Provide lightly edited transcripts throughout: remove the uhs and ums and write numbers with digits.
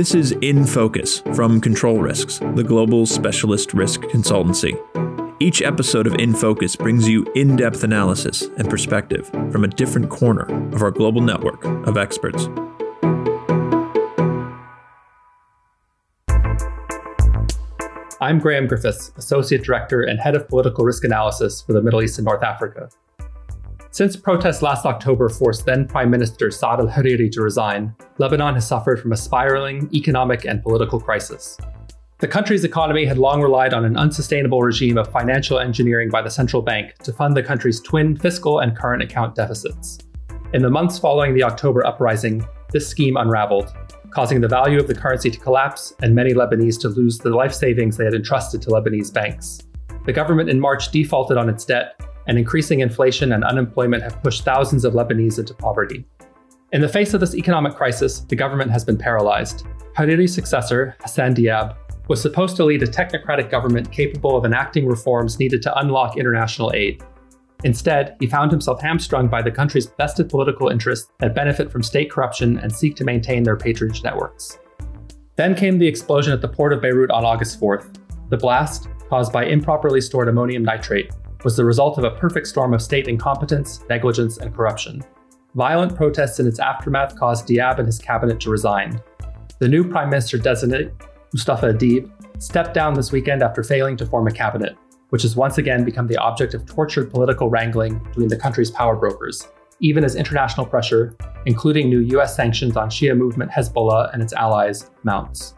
This is In Focus from Control Risks, the global specialist risk consultancy. Each episode of In Focus brings you in-depth analysis and perspective from a different corner of our global network of experts. I'm Graham Griffiths, Associate Director and Head of Political Risk Analysis for the Middle East and North Africa. Since protests last October forced then Prime Minister Saad al-Hariri to resign, Lebanon has suffered from a spiraling economic and political crisis. The country's economy had long relied on an unsustainable regime of financial engineering by the central bank to fund the country's twin fiscal and current account deficits. In the months following the October uprising, this scheme unraveled, causing the value of the currency to collapse and many Lebanese to lose the life savings they had entrusted to Lebanese banks. The government in March defaulted on its debt, and increasing inflation and unemployment have pushed thousands of Lebanese into poverty. In the face of this economic crisis, the government has been paralyzed. Hariri's successor, Hassan Diab, was supposed to lead a technocratic government capable of enacting reforms needed to unlock international aid. Instead, he found himself hamstrung by the country's vested political interests that benefit from state corruption and seek to maintain their patronage networks. Then came the explosion at the port of Beirut on August 4th. The blast, caused by improperly stored ammonium nitrate, was the result of a perfect storm of state incompetence, negligence, and corruption. Violent protests in its aftermath caused Diab and his cabinet to resign. The new prime minister-designate, Mustafa Adib, stepped down this weekend after failing to form a cabinet, which has once again become the object of tortured political wrangling between the country's power brokers, even as international pressure, including new US sanctions on Shia movement Hezbollah and its allies, mounts.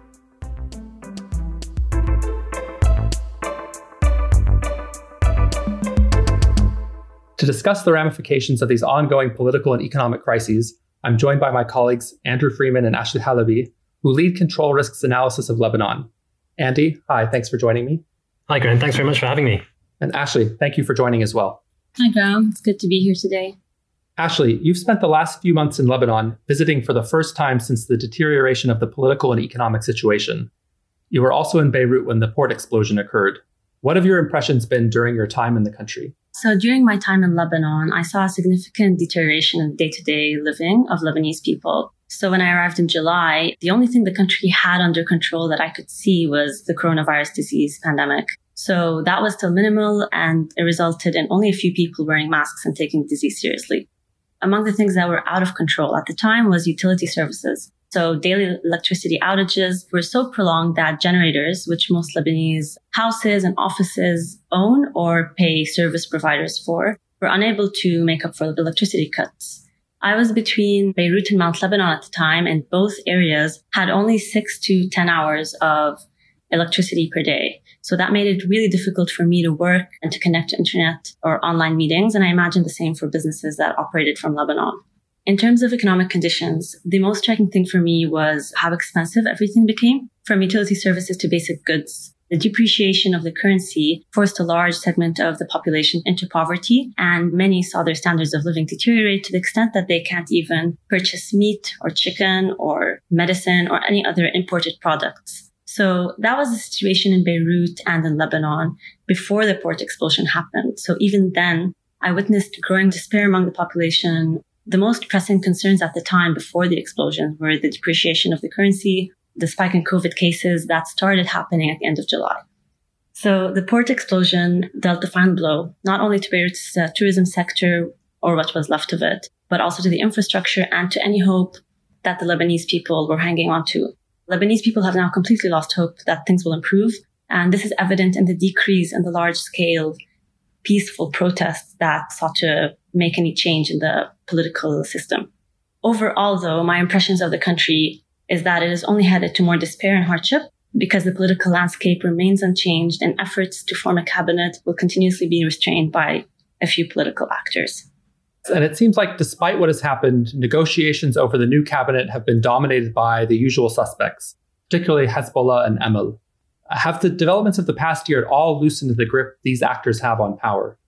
To discuss the ramifications of these ongoing political and economic crises, I'm joined by my colleagues Andrew Freeman and Ashley Halaby, who lead Control Risks Analysis of Lebanon. Andy, hi, thanks for joining me. Hi, Graham, thanks very much for having me. And Ashley, thank you for joining as well. Hi, Graham, it's good to be here today. Ashley, you've spent the last few months in Lebanon visiting for the first time since the deterioration of the political and economic situation. You were also in Beirut when the port explosion occurred. What have your impressions been during your time in the country? So during my time in Lebanon, I saw a significant deterioration in the day-to-day living of Lebanese people. So when I arrived in July, the only thing the country had under control that I could see was the coronavirus disease pandemic. So that was still minimal, and it resulted in only a few people wearing masks and taking disease seriously. Among the things that were out of control at the time was utility services. So daily electricity outages were so prolonged that generators, which most Lebanese houses and offices own or pay service providers for, were unable to make up for the electricity cuts. I was between Beirut and Mount Lebanon at the time, and both areas had only 6 to 10 hours of electricity per day. So that made it really difficult for me to work and to connect to internet or online meetings. And I imagine the same for businesses that operated from Lebanon. In terms of economic conditions, the most striking thing for me was how expensive everything became, from utility services to basic goods. The depreciation of the currency forced a large segment of the population into poverty, and many saw their standards of living deteriorate to the extent that they can't even purchase meat or chicken or medicine or any other imported products. So that was the situation in Beirut and in Lebanon before the port explosion happened. So even then, I witnessed growing despair among the population. The most pressing concerns at the time before the explosion were the depreciation of the currency, the spike in COVID cases that started happening at the end of July. So the port explosion dealt the final blow, not only to Beirut's tourism sector or what was left of it, but also to the infrastructure and to any hope that the Lebanese people were hanging on to. Lebanese people have now completely lost hope that things will improve. And this is evident in the decrease in the large-scale peaceful protests that sought to make any change in the political system. Overall, though, my impressions of the country is that it is only headed to more despair and hardship because the political landscape remains unchanged and efforts to form a cabinet will continuously be restrained by a few political actors. And it seems like despite what has happened, negotiations over the new cabinet have been dominated by the usual suspects, particularly Hezbollah and Amal. Have the developments of the past year at all loosened the grip these actors have on power?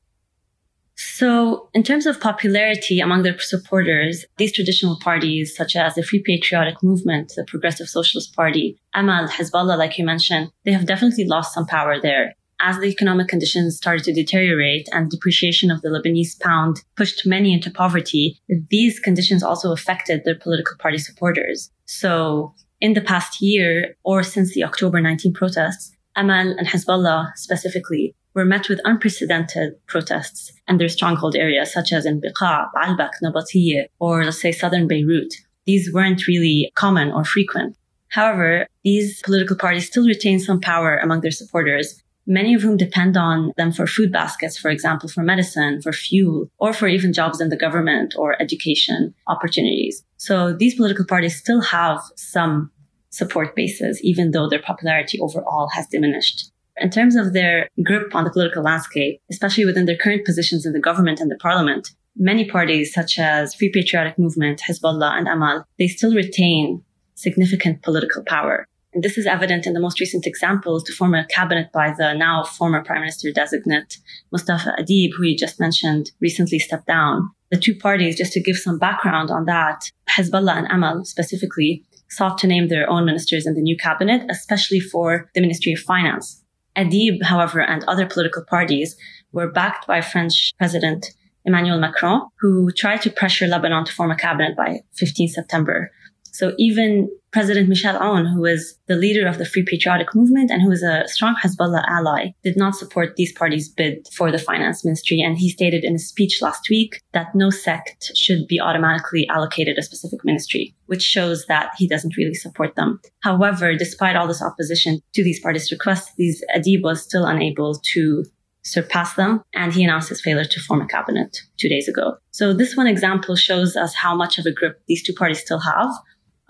So in terms of popularity among their supporters, these traditional parties, such as the Free Patriotic Movement, the Progressive Socialist Party, Amal, Hezbollah, like you mentioned, they have definitely lost some power there. As the economic conditions started to deteriorate and depreciation of the Lebanese pound pushed many into poverty, these conditions also affected their political party supporters. So in the past year or since the October 19 protests, Amal and Hezbollah specifically were met with unprecedented protests in their stronghold areas, such as in Biqaa, Baalbek, Nabatiyeh, or let's say southern Beirut. These weren't really common or frequent. However, these political parties still retain some power among their supporters, many of whom depend on them for food baskets, for example, for medicine, for fuel, or for even jobs in the government or education opportunities. So these political parties still have some support bases, even though their popularity overall has diminished. In terms of their grip on the political landscape, especially within their current positions in the government and the parliament, many parties such as Free Patriotic Movement, Hezbollah, and Amal, they still retain significant political power. And this is evident in the most recent examples to form a cabinet by the now former Prime Minister-designate Mustafa Adib, who you just mentioned, recently stepped down. The two parties, just to give some background on that, Hezbollah and Amal specifically, sought to name their own ministers in the new cabinet, especially for the Ministry of Finance. Adib, however, and other political parties were backed by French President Emmanuel Macron, who tried to pressure Lebanon to form a cabinet by 15 September. So even President Michel Aoun, who is the leader of the Free Patriotic Movement and who is a strong Hezbollah ally, did not support these parties' bid for the finance ministry. And he stated in a speech last week that no sect should be automatically allocated a specific ministry, which shows that he doesn't really support them. However, despite all this opposition to these parties' requests, Adib was still unable to surpass them, and he announced his failure to form a cabinet 2 days ago. So this one example shows us how much of a grip these two parties still have,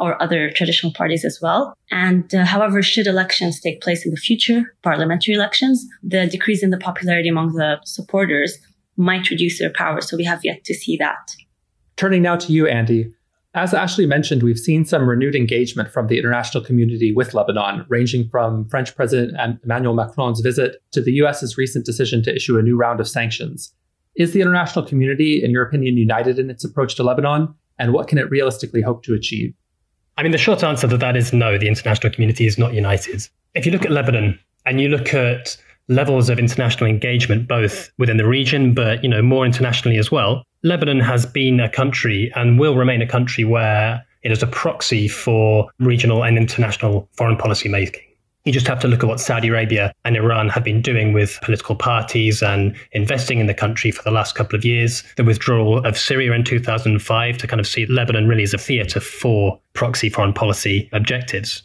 or other traditional parties as well. And however, should elections take place in the future, parliamentary elections, the decrease in the popularity among the supporters might reduce their power. So we have yet to see that. Turning now to you, Andy. As Ashley mentioned, we've seen some renewed engagement from the international community with Lebanon, ranging from French President Emmanuel Macron's visit to the US's recent decision to issue a new round of sanctions. Is the international community, in your opinion, united in its approach to Lebanon? And what can it realistically hope to achieve? I mean, the short answer to that is no, the international community is not united. If you look at Lebanon and you look at levels of international engagement, both within the region, but more internationally as well, Lebanon has been a country and will remain a country where it is a proxy for regional and international foreign policy making. You just have to look at what Saudi Arabia and Iran have been doing with political parties and investing in the country for the last couple of years. The withdrawal of Syria in 2005 to kind of see Lebanon really as a theater for proxy foreign policy objectives.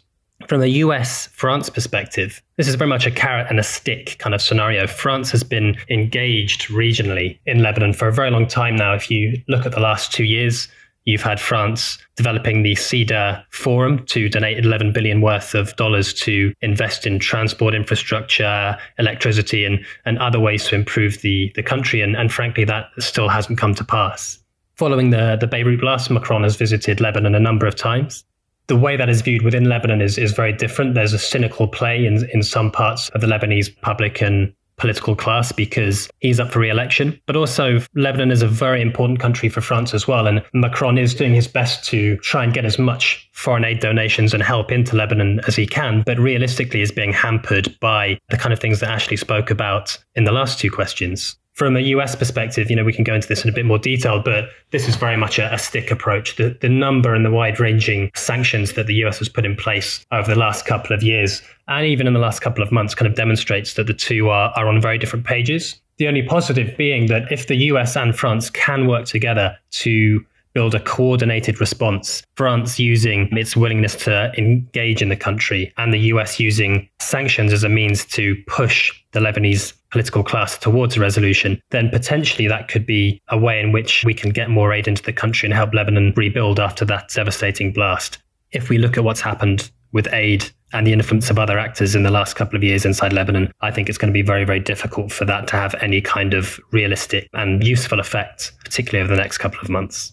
From the US-France perspective, this is very much a carrot and a stick kind of scenario. France has been engaged regionally in Lebanon for a very long time now. If you look at the last 2 years, you've had France developing the CEDAR forum to donate $11 billion worth of dollars to invest in transport infrastructure, electricity, and other ways to improve the country. And frankly, that still hasn't come to pass. Following the Beirut blast, Macron has visited Lebanon a number of times. The way that is viewed within Lebanon is very different. There's a cynical play in some parts of the Lebanese public and political class because he's up for re-election. But also, Lebanon is a very important country for France as well. And Macron is doing his best to try and get as much foreign aid donations and help into Lebanon as he can, but realistically is being hampered by the kind of things that Ashley spoke about in the last two questions. From a US perspective, we can go into this in a bit more detail, but this is very much a stick approach. The number and the wide-ranging sanctions that the US has put in place over the last couple of years, and even in the last couple of months, kind of demonstrates that the two are on very different pages. The only positive being that if the US and France can work together to build a coordinated response, France using its willingness to engage in the country and the US using sanctions as a means to push the Lebanese political class towards a resolution, then potentially that could be a way in which we can get more aid into the country and help Lebanon rebuild after that devastating blast. If we look at what's happened with aid and the influence of other actors in the last couple of years inside Lebanon, I think it's going to be very, very difficult for that to have any kind of realistic and useful effect, particularly over the next couple of months.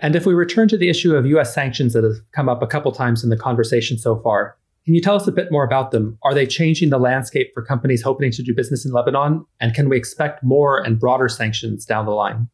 And if we return to the issue of U.S. sanctions that have come up a couple times in the conversation so far, can you tell us a bit more about them? Are they changing the landscape for companies hoping to do business in Lebanon? And can we expect more and broader sanctions down the line?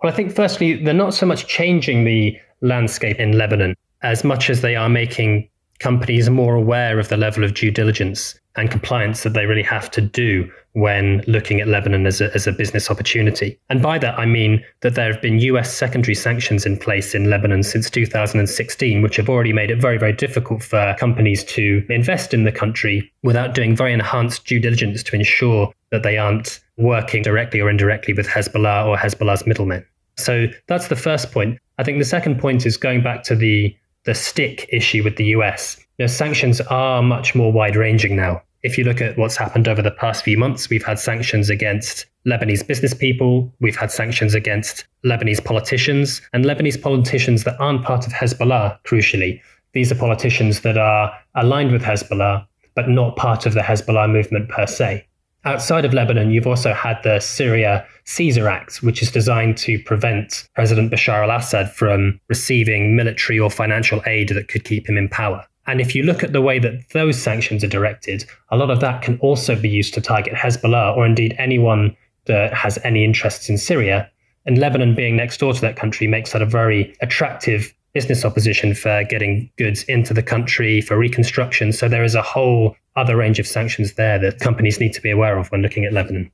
Well, I think firstly, they're not so much changing the landscape in Lebanon as much as they are making companies are more aware of the level of due diligence and compliance that they really have to do when looking at Lebanon as a business opportunity. And by that, I mean that there have been US secondary sanctions in place in Lebanon since 2016, which have already made it very, very difficult for companies to invest in the country without doing very enhanced due diligence to ensure that they aren't working directly or indirectly with Hezbollah or Hezbollah's middlemen. So that's the first point. I think the second point is going back to the stick issue with the US. You know, sanctions are much more wide-ranging now. If you look at what's happened over the past few months, we've had sanctions against Lebanese business people, we've had sanctions against Lebanese politicians, and Lebanese politicians that aren't part of Hezbollah, crucially. These are politicians that are aligned with Hezbollah, but not part of the Hezbollah movement per se. Outside of Lebanon, you've also had the Syria Caesar Act, which is designed to prevent President Bashar al-Assad from receiving military or financial aid that could keep him in power. And if you look at the way that those sanctions are directed, a lot of that can also be used to target Hezbollah or indeed anyone that has any interests in Syria. And Lebanon being next door to that country makes that a very attractive business opposition for getting goods into the country, for reconstruction. So there is a whole other range of sanctions there that companies need to be aware of when looking at Lebanon.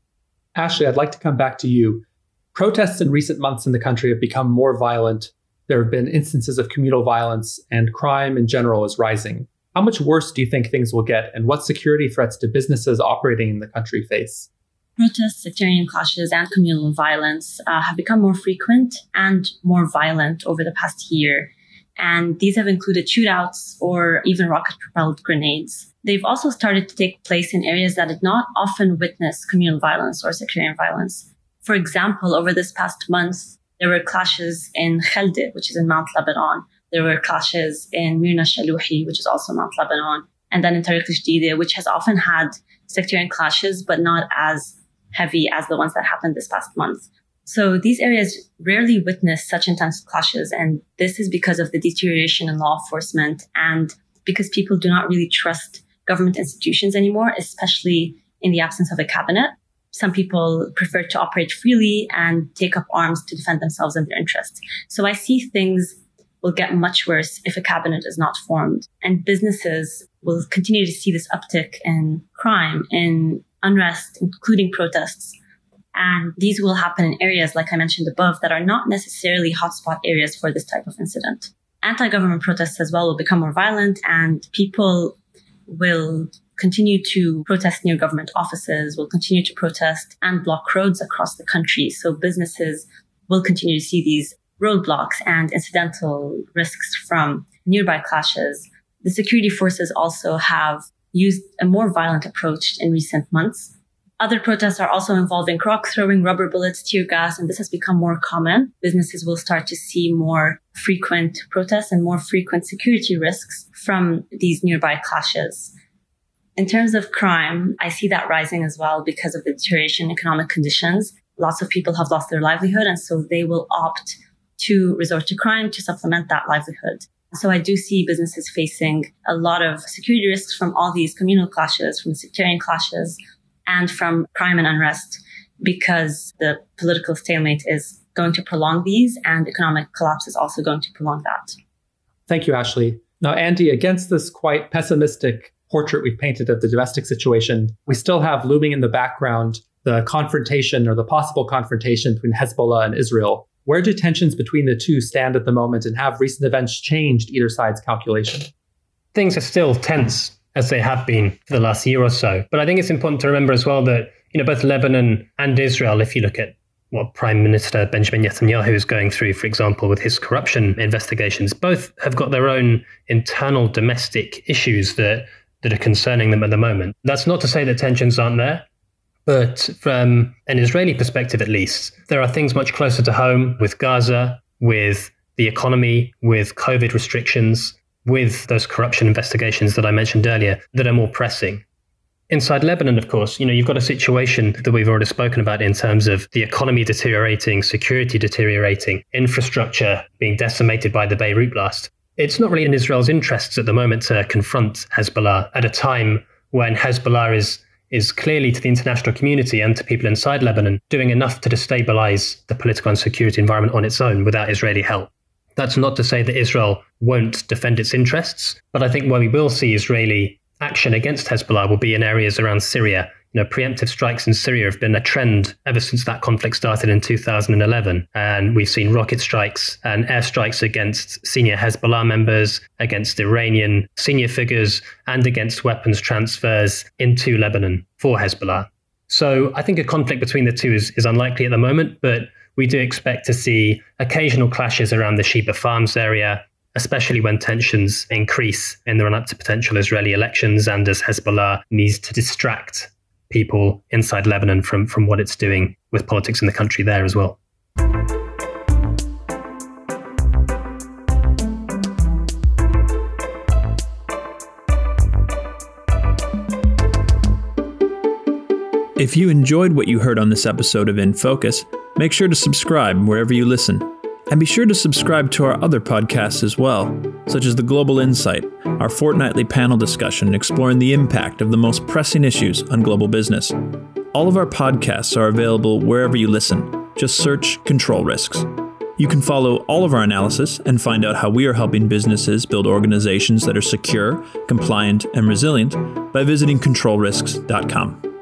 Ashley, I'd like to come back to you. Protests in recent months in the country have become more violent. There have been instances of communal violence, and crime in general is rising. How much worse do you think things will get, and what security threats do businesses operating in the country face? Protests, sectarian clashes, and communal violence have become more frequent and more violent over the past year. And these have included shootouts or even rocket-propelled grenades. They've also started to take place in areas that did not often witness communal violence or sectarian violence. For example, over this past month, there were clashes in Khalde, which is in Mount Lebanon. There were clashes in Mirna Shalouhi, which is also Mount Lebanon. And then in Tariq Jdideh, which has often had sectarian clashes, but not as heavy as the ones that happened this past month. So these areas rarely witness such intense clashes. And this is because of the deterioration in law enforcement and because people do not really trust government institutions anymore, especially in the absence of a cabinet. Some people prefer to operate freely and take up arms to defend themselves and their interests. So I see things will get much worse if a cabinet is not formed. And businesses will continue to see this uptick in crime, in unrest, including protests. And these will happen in areas, like I mentioned above, that are not necessarily hotspot areas for this type of incident. Anti-government protests as well will become more violent, and people will continue to protest near government offices, will continue to protest and block roads across the country. So businesses will continue to see these roadblocks and incidental risks from nearby clashes. The security forces also have used a more violent approach in recent months. Other protests are also involving rock throwing, rubber bullets, tear gas, and this has become more common. Businesses will start to see more frequent protests and more frequent security risks from these nearby clashes. In terms of crime, I see that rising as well because of the deterioration in economic conditions. Lots of people have lost their livelihood, and so they will opt to resort to crime to supplement that livelihood. So I do see businesses facing a lot of security risks from all these communal clashes, from sectarian clashes, and from crime and unrest, because the political stalemate is going to prolong these, and economic collapse is also going to prolong that. Thank you, Ashley. Now, Andy, against this quite pessimistic portrait we've painted of the domestic situation, we still have looming in the background the confrontation, or the possible confrontation, between Hezbollah and Israel. Where do tensions between the two stand at the moment, and have recent events changed either side's calculation? Things are still tense, as they have been for the last year or so. But I think it's important to remember as well that, you know, both Lebanon and Israel, if you look at what Prime Minister Benjamin Netanyahu is going through, for example, with his corruption investigations, both have got their own internal domestic issues that are concerning them at the moment. That's not to say that tensions aren't there, but from an Israeli perspective, at least, there are things much closer to home with Gaza, with the economy, with COVID restrictions, with those corruption investigations that I mentioned earlier that are more pressing. Inside Lebanon, of course, you know, you've got a situation that we've already spoken about in terms of the economy deteriorating, security deteriorating, infrastructure being decimated by the Beirut blast. It's not really in Israel's interests at the moment to confront Hezbollah at a time when Hezbollah is clearly, to the international community and to people inside Lebanon, doing enough to destabilize the political and security environment on its own without Israeli help. That's not to say that Israel won't defend its interests, but I think where we will see Israeli action against Hezbollah will be in areas around Syria. You know, preemptive strikes in Syria have been a trend ever since that conflict started in 2011. And we've seen rocket strikes and airstrikes against senior Hezbollah members, against Iranian senior figures, and against weapons transfers into Lebanon for Hezbollah. So I think a conflict between the two is unlikely at the moment, but we do expect to see occasional clashes around the Shebaa Farms area, especially when tensions increase in the run-up to potential Israeli elections and as Hezbollah needs to distract people inside Lebanon from what it's doing with politics in the country there as well. If you enjoyed what you heard on this episode of In Focus, make sure to subscribe wherever you listen. And be sure to subscribe to our other podcasts as well, such as the Global Insight, our fortnightly panel discussion exploring the impact of the most pressing issues on global business. All of our podcasts are available wherever you listen. Just search Control Risks. You can follow all of our analysis and find out how we are helping businesses build organizations that are secure, compliant, and resilient by visiting controlrisks.com.